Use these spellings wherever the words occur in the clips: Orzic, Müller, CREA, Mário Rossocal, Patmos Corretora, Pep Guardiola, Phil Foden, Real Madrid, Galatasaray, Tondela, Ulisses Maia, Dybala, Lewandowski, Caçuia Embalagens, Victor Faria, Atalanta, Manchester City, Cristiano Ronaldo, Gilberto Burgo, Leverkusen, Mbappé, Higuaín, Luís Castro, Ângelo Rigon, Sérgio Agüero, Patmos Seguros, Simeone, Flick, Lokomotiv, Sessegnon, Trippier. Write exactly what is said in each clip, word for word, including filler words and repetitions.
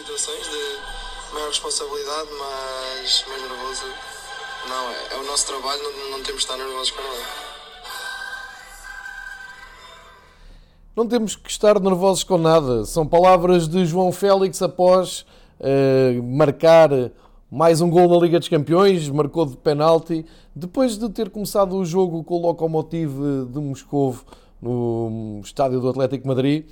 situações de maior responsabilidade, mas meio nervoso. Não, é, é o nosso trabalho, não, não temos que estar nervosos com nada. Não temos que estar nervosos com nada. São palavras de João Félix após uh, marcar mais um gol na Liga dos Campeões, marcou de penalti, depois de ter começado o jogo com o Lokomotiv de Moscovo no estádio do Atlético de Madrid,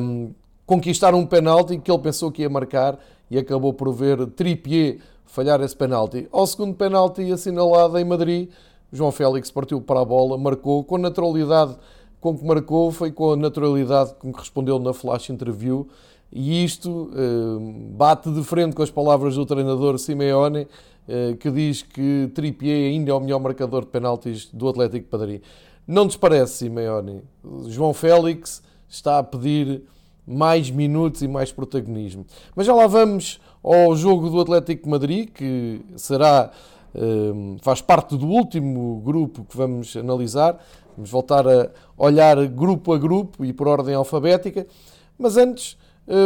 um, conquistar um penalti que ele pensou que ia marcar e acabou por ver Trippier falhar esse penalti. Ao segundo penalti assinalado em Madrid, João Félix partiu para a bola, marcou com naturalidade com que marcou, foi com a naturalidade com que respondeu na flash interview, e isto eh, bate de frente com as palavras do treinador Simeone, eh, que diz que Trippier ainda é o melhor marcador de penaltis do Atlético de Madrid. Não desparece, Simeone? João Félix está a pedir mais minutos e mais protagonismo. Mas já lá vamos ao jogo do Atlético de Madrid, que será, eh, faz parte do último grupo que vamos analisar. Vamos voltar a olhar grupo a grupo e por ordem alfabética, mas antes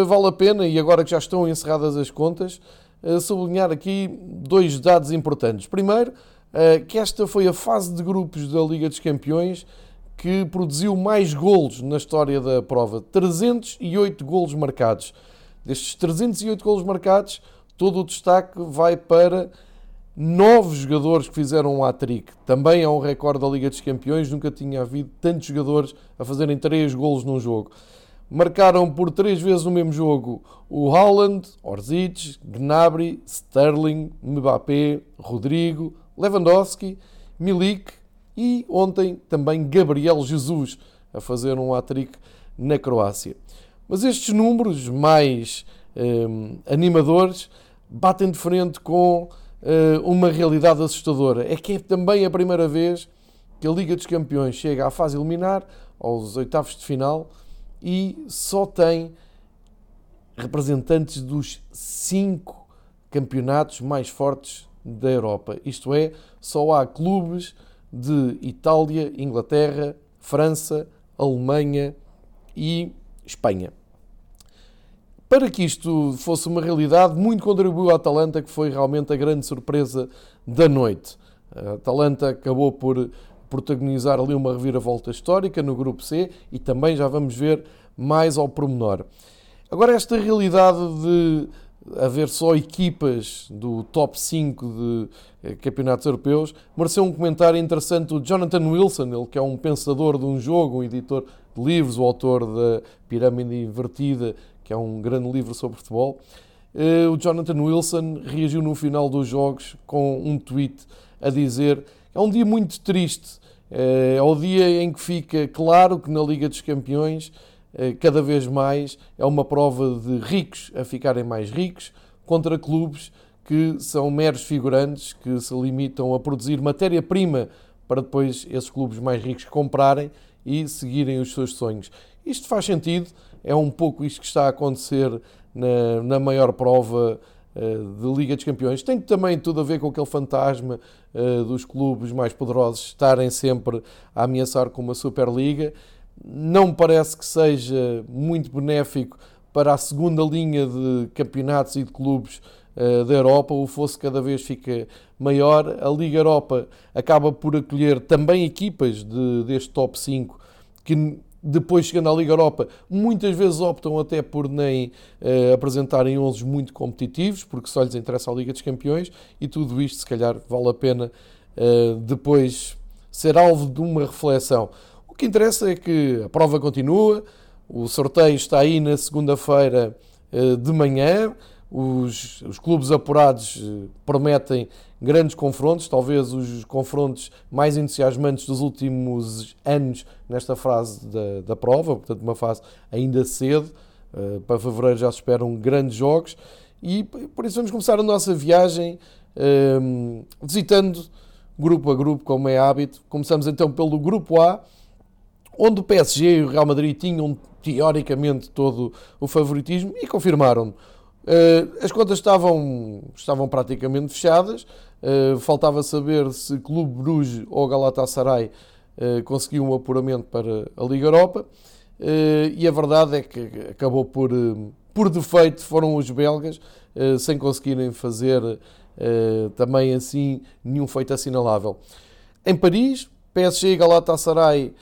vale a pena, e agora que já estão encerradas as contas, sublinhar aqui dois dados importantes. Primeiro, que esta foi a fase de grupos da Liga dos Campeões que produziu mais golos na história da prova. trezentos e oito golos marcados. Destes trezentos e oito golos marcados, todo o destaque vai para nove jogadores que fizeram um hat-trick. Também é um recorde da Liga dos Campeões, nunca tinha havido tantos jogadores a fazerem três golos num jogo. Marcaram por três vezes no mesmo jogo o Haaland, Orzic, Gnabry, Sterling, Mbappé, Rodrigo, Lewandowski, Milik e ontem também Gabriel Jesus a fazer um hat-trick na Croácia. Mas estes números mais eh, animadores batem de frente com uma realidade assustadora. É que é também a primeira vez que a Liga dos Campeões chega à fase eliminar, aos oitavos de final, e só tem representantes dos cinco campeonatos mais fortes da Europa. Isto é, só há clubes de Itália, Inglaterra, França, Alemanha e Espanha. Para que isto fosse uma realidade, muito contribuiu a Atalanta, que foi realmente a grande surpresa da noite. A Atalanta acabou por protagonizar ali uma reviravolta histórica no grupo C, e também já vamos ver mais ao pormenor. Agora, esta realidade de haver só equipas do top cinco de campeonatos europeus mereceu um comentário interessante do Jonathan Wilson, ele que é um pensador de um jogo, um editor de livros, o autor da Pirâmide Invertida, que é um grande livro sobre futebol. O Jonathan Wilson reagiu no final dos jogos com um tweet a dizer: é um dia muito triste, é o dia em que fica claro que na Liga dos Campeões, cada vez mais, é uma prova de ricos a ficarem mais ricos, contra clubes que são meros figurantes, que se limitam a produzir matéria-prima para depois esses clubes mais ricos comprarem e seguirem os seus sonhos. Isto faz sentido. É um pouco isto que está a acontecer na, na maior prova uh, de Liga dos Campeões. Tem também tudo a ver com aquele fantasma uh, dos clubes mais poderosos estarem sempre a ameaçar com uma Superliga. Não me parece que seja muito benéfico para a segunda linha de campeonatos e de clubes uh, da Europa. O fosso cada vez fica maior. A Liga Europa acaba por acolher também equipas de, deste top cinco que, depois chegando à Liga Europa, muitas vezes optam até por nem eh, apresentarem onze muito competitivos, porque só lhes interessa a Liga dos Campeões, e tudo isto, se calhar, vale a pena eh, depois ser alvo de uma reflexão. O que interessa é que a prova continua, o sorteio está aí na segunda-feira eh, de manhã, os, os clubes apurados eh, prometem grandes confrontos, talvez os confrontos mais entusiasmantes dos últimos anos nesta fase da, da prova, portanto uma fase ainda cedo, uh, para fevereiro já se esperam grandes jogos, e por isso vamos começar a nossa viagem um, visitando grupo a grupo, como é hábito. Começamos então pelo grupo A, onde o P S G e o Real Madrid tinham teoricamente todo o favoritismo e confirmaram-no. Uh, as contas estavam, estavam praticamente fechadas, uh, faltava saber se Clube Brugge ou Galatasaray uh, conseguiam um apuramento para a Liga Europa. e a verdade é que acabou por, por defeito, foram os belgas, sem conseguirem fazer também assim nenhum feito assinalável. Em Paris, P S G e Galatasaray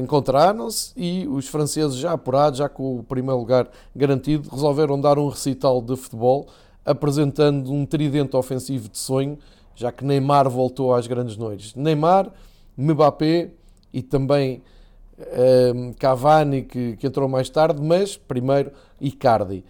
encontraram-se e os franceses, já apurados, já com o primeiro lugar garantido, resolveram dar um recital de futebol, apresentando um tridente ofensivo de sonho, já que Neymar voltou às grandes noites. Neymar, Mbappé e também um, Cavani, que, que entrou mais tarde, mas primeiro Icardi.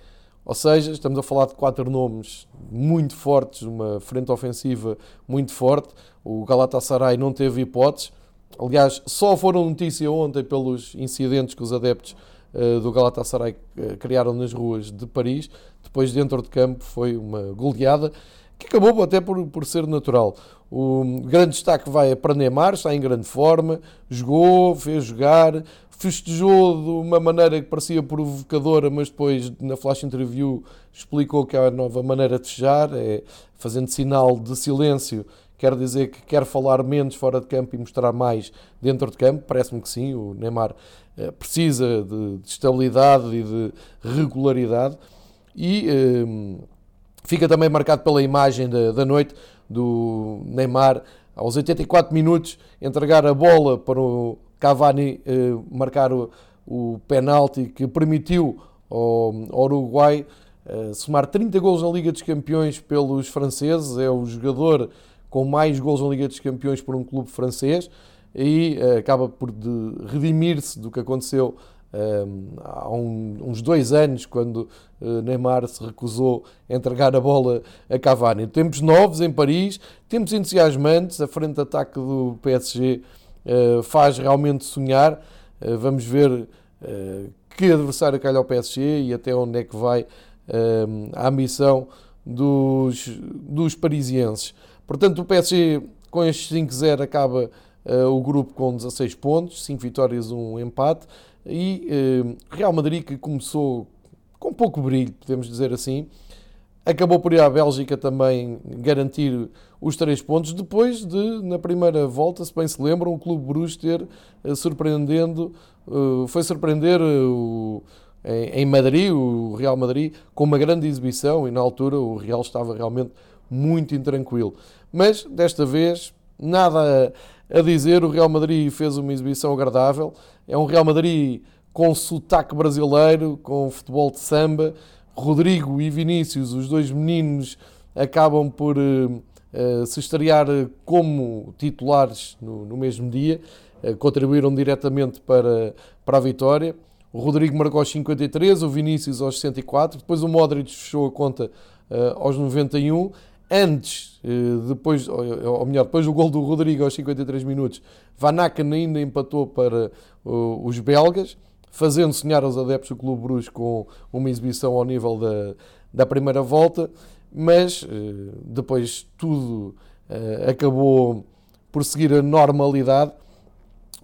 Ou seja, estamos a falar de quatro nomes muito fortes, uma frente ofensiva muito forte. O Galatasaray não teve hipóteses. Aliás, só foram notícia ontem pelos incidentes que os adeptos uh, do Galatasaray criaram nas ruas de Paris. Depois, dentro de campo, foi uma goleada que acabou até por, por ser natural. O grande destaque vai para Neymar, está em grande forma, jogou, fez jogar, festejou de uma maneira que parecia provocadora, mas depois na flash interview explicou que há a nova maneira de festejar, é fazendo sinal de silêncio, quer dizer que quer falar menos fora de campo e mostrar mais dentro de campo. Parece-me que sim, o Neymar precisa de, de estabilidade e de regularidade. E um, fica também marcado pela imagem da, da noite do Neymar, aos oitenta e quatro minutos, entregar a bola para o Cavani eh, marcar o, o penalti que permitiu ao, ao Uruguai eh, somar trinta golos na Liga dos Campeões pelos franceses. É o jogador com mais golos na Liga dos Campeões por um clube francês e eh, acaba por redimir-se do que aconteceu Um, há um, uns dois anos, quando uh, Neymar se recusou a entregar a bola a Cavani. Tempos novos em Paris, tempos entusiasmantes, a frente de ataque do P S G uh, faz realmente sonhar. Uh, vamos ver uh, que adversário calha ao P S G e até onde é que vai uh, a ambição dos, dos parisienses. Portanto, o P S G com este cinco a zero acaba uh, o grupo com dezasseis pontos, cinco vitórias, um empate. E eh, Real Madrid, que começou com pouco brilho, podemos dizer assim, acabou por ir à Bélgica também garantir os três pontos, depois de, na primeira volta, se bem se lembram, o Clube Brugge ter eh, surpreendendo, eh, foi surpreender eh, o, em, em Madrid, o Real Madrid, com uma grande exibição, e na altura o Real estava realmente muito intranquilo. Mas, desta vez, nada a dizer, o Real Madrid fez uma exibição agradável. É um Real Madrid com sotaque brasileiro, com futebol de samba. Rodrigo e Vinícius, os dois meninos, acabam por uh, uh, se estrear como titulares no, no mesmo dia. Uh, contribuíram diretamente para, para a vitória. O Rodrigo marcou aos cinquenta e três, o Vinícius aos sessenta e quatro. Depois o Modric fechou a conta uh, aos noventa e um. Antes, depois, ou melhor, depois do gol do Rodrigo aos cinquenta e três minutos, Van Aken ainda empatou para os belgas, fazendo sonhar aos adeptos do Clube Brugge com uma exibição ao nível da, da primeira volta, mas depois tudo acabou por seguir a normalidade.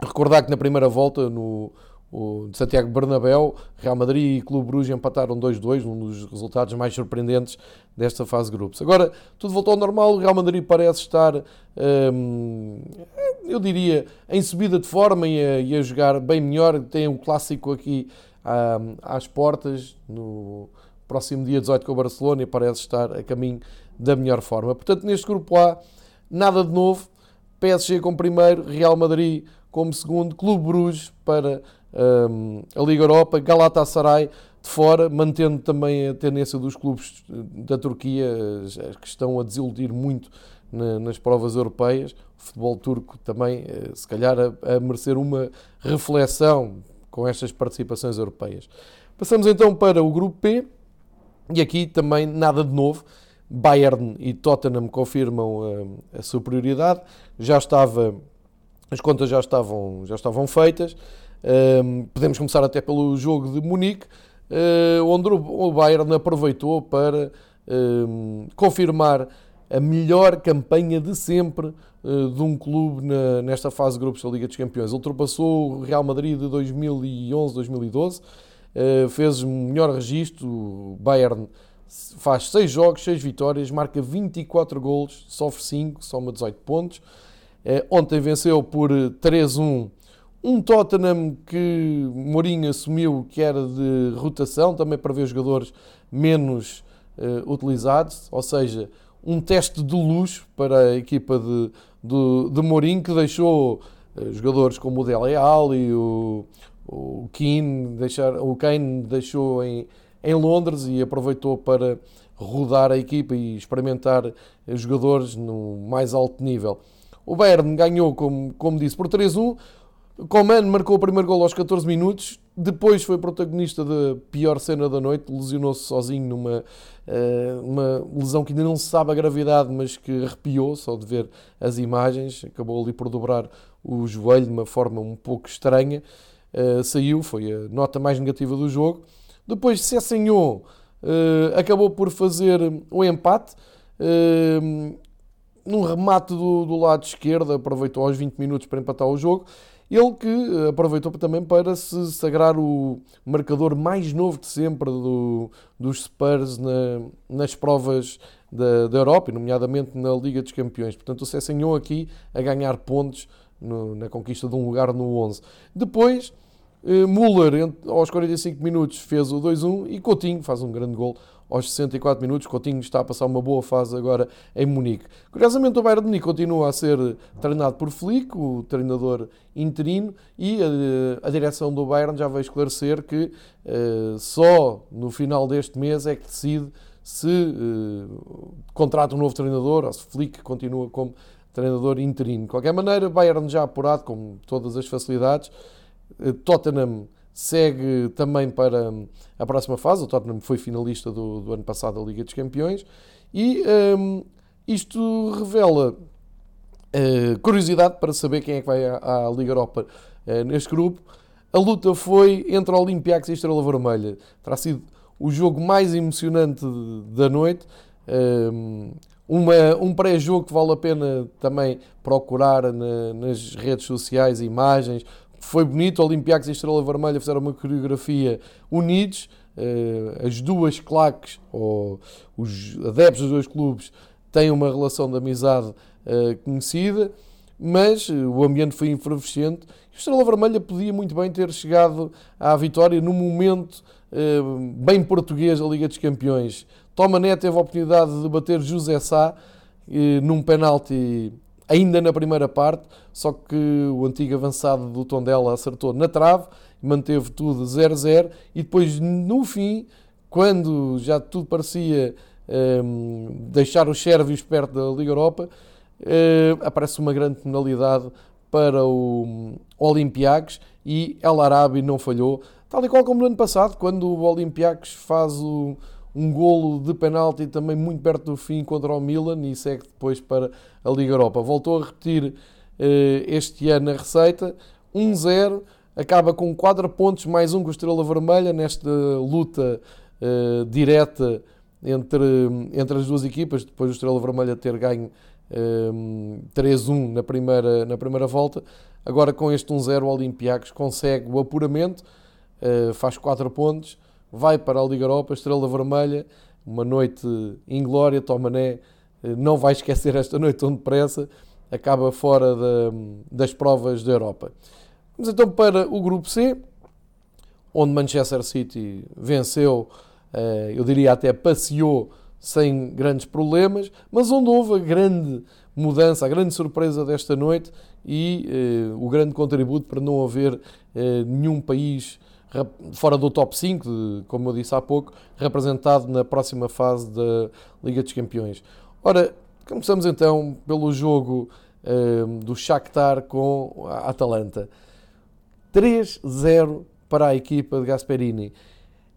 Recordar que na primeira volta, no O de Santiago Bernabéu, Real Madrid e Clube Brugge empataram dois a dois, um dos resultados mais surpreendentes desta fase de grupos. Agora, tudo voltou ao normal, o Real Madrid parece estar, hum, eu diria, em subida de forma e a, e a jogar bem melhor. Tem um clássico aqui hum, às portas, no próximo dia dezoito com o Barcelona, e parece estar a caminho da melhor forma. Portanto, neste grupo A, nada de novo, P S G como primeiro, Real Madrid como segundo, Clube Brugge para a Liga Europa, Galatasaray de fora, mantendo também a tendência dos clubes da Turquia, que estão a desiludir muito nas provas europeias. O futebol turco também, se calhar, a merecer uma reflexão com estas participações europeias. Passamos então para o grupo P, e aqui também nada de novo. Bayern e Tottenham confirmam a, a superioridade. Já estava, as contas já estavam, já estavam feitas. Um, podemos começar até pelo jogo de Munique, uh, onde o Bayern aproveitou para um, confirmar a melhor campanha de sempre uh, de um clube na, nesta fase de grupos da Liga dos Campeões. Ultrapassou o Real Madrid de dois mil e onze, dois mil e doze, uh, fez o melhor registro. O Bayern faz seis jogos, seis vitórias, marca vinte e quatro golos, sofre cinco, soma dezoito pontos. Uh, ontem venceu por três a um Um Tottenham que Mourinho assumiu que era de rotação, também para ver jogadores menos uh, utilizados, ou seja, um teste de luxo para a equipa de, de, de Mourinho, que deixou uh, jogadores como o Dele Alli, o, o Keane, deixar, o Kane deixou em, em Londres e aproveitou para rodar a equipa e experimentar jogadores no mais alto nível. O Bayern ganhou, como, como disse, por três a um. Coman marcou o primeiro golo aos catorze minutos, depois foi protagonista da pior cena da noite, lesionou-se sozinho numa uma lesão que ainda não se sabe a gravidade, mas que arrepiou só de ver as imagens, acabou ali por dobrar o joelho de uma forma um pouco estranha, saiu, foi a nota mais negativa do jogo. Depois Sessegnon acabou por fazer o empate, num remate do, do lado esquerdo, aproveitou aos vinte minutos para empatar o jogo. Ele que aproveitou também para se sagrar o marcador mais novo de sempre do, dos Spurs na, nas provas da, da Europa, nomeadamente na Liga dos Campeões. Portanto, o Sessegnon aqui a ganhar pontos no, na conquista de um lugar no onze. Depois, eh, Müller, aos quarenta e cinco minutos, fez o dois a um e Coutinho faz um grande gol aos sessenta e quatro minutos. Coutinho está a passar uma boa fase agora em Munique. Curiosamente, o Bayern de Munique continua a ser treinado por Flick, o treinador interino, e a, a direção do Bayern já vai esclarecer que uh, só no final deste mês é que decide se uh, contrata um novo treinador ou se Flick continua como treinador interino. De qualquer maneira, o Bayern já apurado, com todas as facilidades. uh, Tottenham segue também para a próxima fase. O Tottenham foi finalista do, do ano passado da Liga dos Campeões e um, isto revela uh, curiosidade para saber quem é que vai à, à Liga Europa uh, neste grupo. A luta foi entre Olympiacos e Estrela Vermelha. Terá sido o jogo mais emocionante da noite. Um, Uma, um pré-jogo que vale a pena também procurar na, nas redes sociais, imagens. Foi bonito, Olympiacos e Estrela Vermelha fizeram uma coreografia unidos, uh, as duas claques, ou os adeptos dos dois clubes, têm uma relação de amizade uh, conhecida, mas o ambiente foi efervescente. O Estrela Vermelha podia muito bem ter chegado à vitória num momento uh, bem português da Liga dos Campeões. Toma Neto teve a oportunidade de bater José Sá uh, num penalti ainda na primeira parte, só que o antigo avançado do Tondela acertou na trave, manteve tudo zero a zero e depois no fim, quando já tudo parecia um, deixar os sérvios perto da Liga Europa, um, aparece uma grande penalidade para o Olympiacos e El Arabi não falhou, tal e qual como no ano passado, quando o Olympiacos faz o um golo de penalti também muito perto do fim contra o Milan e segue depois para a Liga Europa. Voltou a repetir este ano a receita, um a zero, acaba com quatro pontos, mais um com a Estrela Vermelha, nesta luta uh, direta entre, entre as duas equipas, depois do Estrela Vermelha ter ganho um, três a um na primeira, na primeira volta. Agora com este um a zero o Olympiacos consegue o apuramento, uh, faz quatro pontos, vai para a Liga Europa. Estrela Vermelha, uma noite inglória. Toma Neto não vai esquecer esta noite tão depressa, acaba fora da, das provas da Europa. Vamos então para o grupo C, onde Manchester City venceu, eu diria até passeou sem grandes problemas, mas onde houve a grande mudança, a grande surpresa desta noite e o grande contributo para não haver nenhum país fora do top cinco, como eu disse há pouco, representado na próxima fase da Liga dos Campeões. Ora, começamos então pelo jogo um, do Shakhtar com a Atalanta. três a zero para a equipa de Gasperini.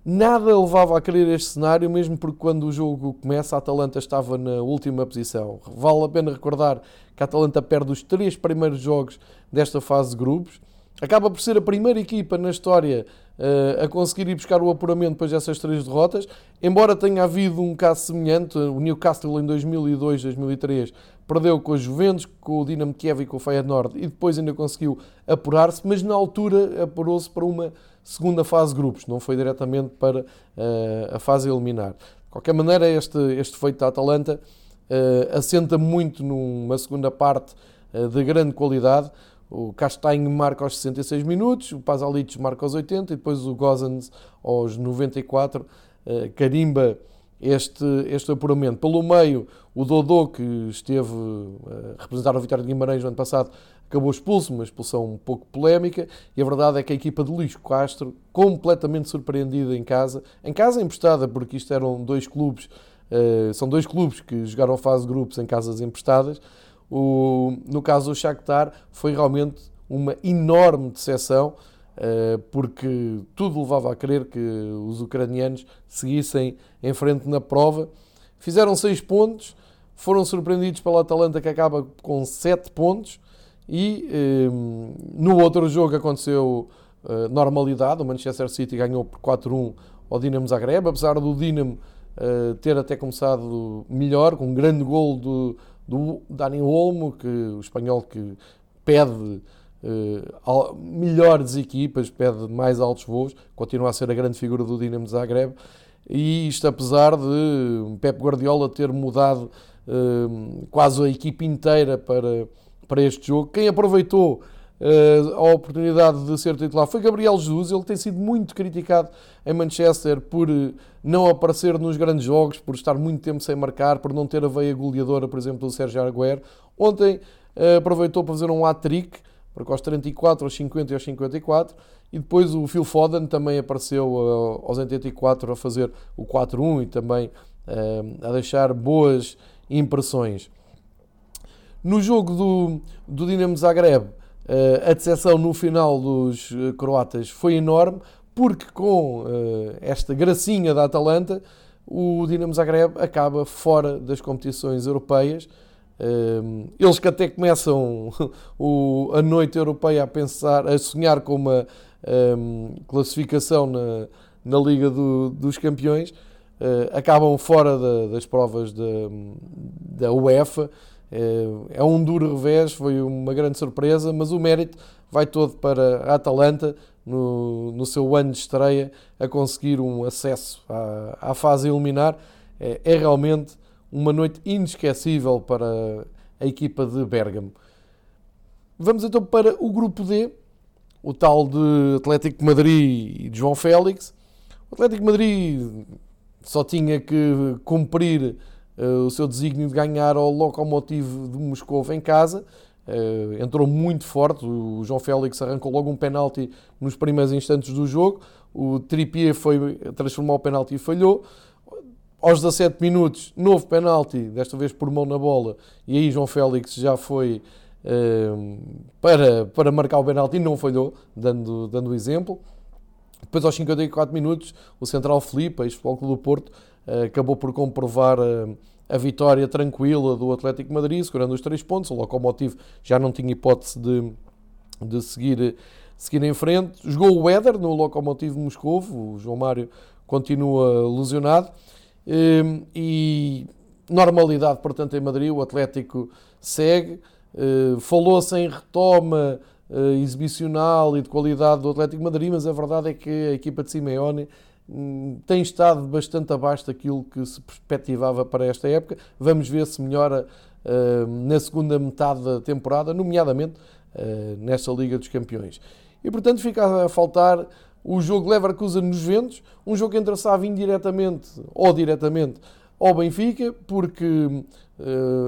Nada levava a crer este cenário, mesmo porque quando o jogo começa a Atalanta estava na última posição. Vale a pena recordar que a Atalanta perde os três primeiros jogos desta fase de grupos. Acaba por ser a primeira equipa na história uh, a conseguir ir buscar o apuramento depois dessas três derrotas, embora tenha havido um caso semelhante. O Newcastle em dois mil e dois, dois mil e três perdeu com a Juventus, com o Dinamo Kiev e com o Feyenoord e depois ainda conseguiu apurar-se, mas na altura apurou-se para uma segunda fase de grupos, não foi diretamente para uh, a fase a eliminar. De qualquer maneira, este, este feito da Atalanta uh, assenta muito numa segunda parte uh, de grande qualidade. O Castanho marca aos sessenta e seis minutos, o Pazalic marca aos oitenta e depois o Gozans aos noventa e quatro, eh, carimba este, este apuramento. Pelo meio, o Dodô, que esteve a representar o Vitória de Guimarães no ano passado, acabou expulso, uma expulsão um pouco polémica, e a verdade é que a equipa de Luís Castro, completamente surpreendida em casa, em casa emprestada, porque isto eram dois clubes, eh, são dois clubes que jogaram a fase de grupos em casas emprestadas. O, no caso do Shakhtar foi realmente uma enorme decepção, uh, porque tudo levava a crer que os ucranianos seguissem em frente na prova. Fizeram seis pontos, foram surpreendidos pela Atalanta, que acaba com sete pontos, e um, no outro jogo aconteceu uh, normalidade. O Manchester City ganhou por quatro a um ao Dinamo Zagreb, apesar do Dinamo uh, ter até começado melhor, com um grande golo do do Dani Olmo, que, o espanhol que pede eh, melhores equipas, pede mais altos voos, continua a ser a grande figura do Dinamo Zagreb, e isto apesar de Pep Guardiola ter mudado eh, quase a equipa inteira para, para este jogo. Quem aproveitou eh, a oportunidade de ser titular foi Gabriel Jesus. Ele tem sido muito criticado em Manchester por não aparecer nos grandes jogos, por estar muito tempo sem marcar, por não ter a veia goleadora, por exemplo, do Sérgio Agüero. Ontem aproveitou para fazer um hat-trick, porque aos trinta e quatro, aos cinquenta e aos cinquenta e quatro, e depois o Phil Foden também apareceu aos oitenta e quatro a fazer o quatro a um e também a deixar boas impressões. No jogo do, do Dinamo Zagreb, a decepção no final dos croatas foi enorme, porque com uh, esta gracinha da Atalanta, o Dinamo Zagreb acaba fora das competições europeias. Uh, eles que até começam o, a noite europeia a pensar, a sonhar com uma um, classificação na, na Liga do, dos Campeões, uh, acabam fora da, das provas da, da UEFA. Uh, é um duro revés, foi uma grande surpresa, mas o mérito vai todo para a Atalanta, No, no seu ano de estreia, a conseguir um acesso à, à fase eliminar. É, é realmente uma noite inesquecível para a equipa de Bérgamo. Vamos então para o grupo D, o tal de Atlético de Madrid e de João Félix. O Atlético de Madrid só tinha que cumprir uh, o seu desígnio de ganhar ao Lokomotiv de Moscou em casa. Uh, entrou muito forte, o João Félix arrancou logo um penalti nos primeiros instantes do jogo, o Trippier foi, transformou o penalti e falhou. Aos dezassete minutos, novo penalti, desta vez por mão na bola, e aí João Félix já foi uh, para, para marcar o penalti e não falhou, dando, dando o exemplo. Depois aos cinquenta e quatro minutos, o central Felipe, ex-Futebol do Porto, uh, acabou por comprovar uh, a vitória tranquila do Atlético de Madrid, segurando os três pontos. O Lokomotiv já não tinha hipótese de, de seguir, seguir em frente. Jogou o Éder no Lokomotiv de Moscou, o João Mário continua lesionado. E normalidade, portanto, em Madrid, o Atlético segue. Falou-se em retoma exibicional e de qualidade do Atlético de Madrid, mas a verdade é que a equipa de Simeone tem estado bastante abaixo daquilo que se perspectivava para esta época. Vamos ver se melhora uh, na segunda metade da temporada, nomeadamente uh, nesta Liga dos Campeões. E, portanto, fica a faltar o jogo Leverkusen nos Ventos, um jogo que interessava indiretamente ou diretamente ao Benfica, porque uh,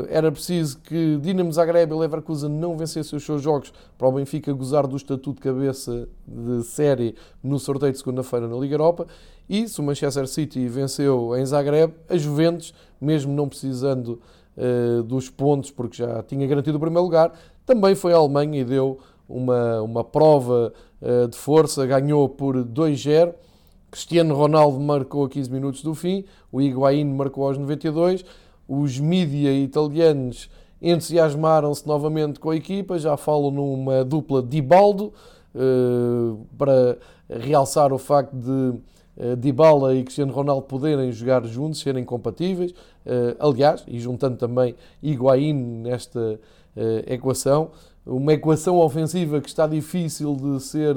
era preciso que Dinamo Zagreb e Leverkusen não vencessem os seus jogos para o Benfica gozar do estatuto de cabeça de série no sorteio de segunda-feira na Liga Europa. E se o Manchester City venceu em Zagreb, a Juventus, mesmo não precisando uh, dos pontos, porque já tinha garantido o primeiro lugar, também foi à Alemanha e deu uma, uma prova uh, de força, ganhou por dois a zero. Cristiano Ronaldo marcou a quinze minutos do fim, o Higuaín marcou aos noventa e dois, os mídia italianos entusiasmaram-se novamente com a equipa, já falam numa dupla Dibaldo, para realçar o facto de Dybala e Cristiano Ronaldo poderem jogar juntos, serem compatíveis, aliás, e juntando também Higuaín nesta equação, uma equação ofensiva que está difícil de ser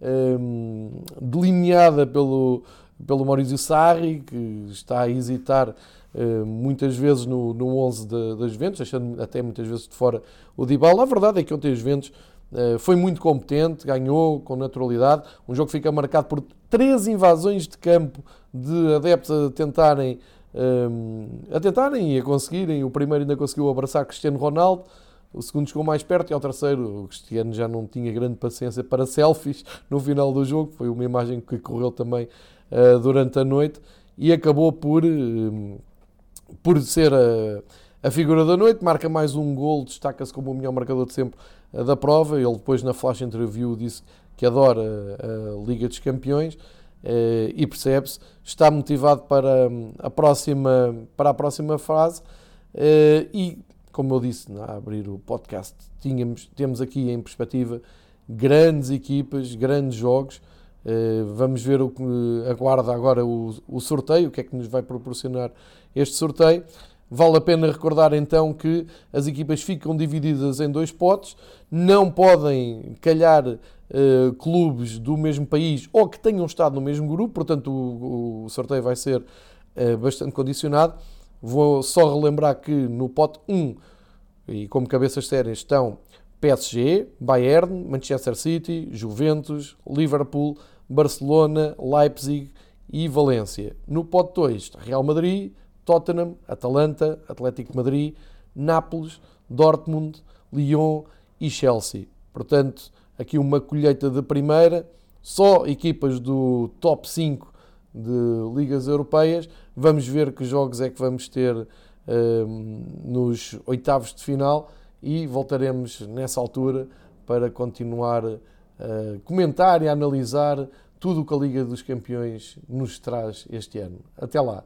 Um, delineada pelo, pelo Maurizio Sarri, que está a hesitar uh, muitas vezes no, no onze da, da Juventus, deixando até muitas vezes de fora o Dybala. A verdade é que ontem a Juventus Uh, foi muito competente, ganhou com naturalidade. Um jogo que fica marcado por três invasões de campo de adeptos a tentarem, um, a tentarem e a conseguirem. O primeiro ainda conseguiu abraçar Cristiano Ronaldo, o segundo chegou mais perto e ao terceiro o Cristiano já não tinha grande paciência para selfies no final do jogo. Foi uma imagem que correu também uh, durante a noite e acabou por, um, por ser a, a figura da noite. Marca mais um golo, destaca-se como o melhor marcador de sempre da prova. Ele depois na flash interview disse que adora a Liga dos Campeões e percebe-se, está motivado para a próxima, para a próxima fase e, como eu disse a abrir o podcast, tínhamos, temos aqui em perspectiva grandes equipas, grandes jogos. Vamos ver o que aguarda agora o, o sorteio, o que é que nos vai proporcionar este sorteio. Vale a pena recordar então que as equipas ficam divididas em dois potes, não podem calhar uh, clubes do mesmo país ou que tenham estado no mesmo grupo, portanto o, o sorteio vai ser uh, bastante condicionado. Vou só relembrar que no pote um, e como cabeças sérias, estão P S G, Bayern, Manchester City, Juventus, Liverpool, Barcelona, Leipzig e Valência. No pote dois, Real Madrid, Tottenham, Atalanta, Atlético de Madrid, Nápoles, Dortmund, Lyon e Chelsea. Portanto, aqui uma colheita de primeira, só equipas do top cinco de ligas europeias. Vamos ver que jogos é que vamos ter um, nos oitavos de final e voltaremos nessa altura para continuar a comentar e a analisar tudo o que a Liga dos Campeões nos traz este ano. Até lá!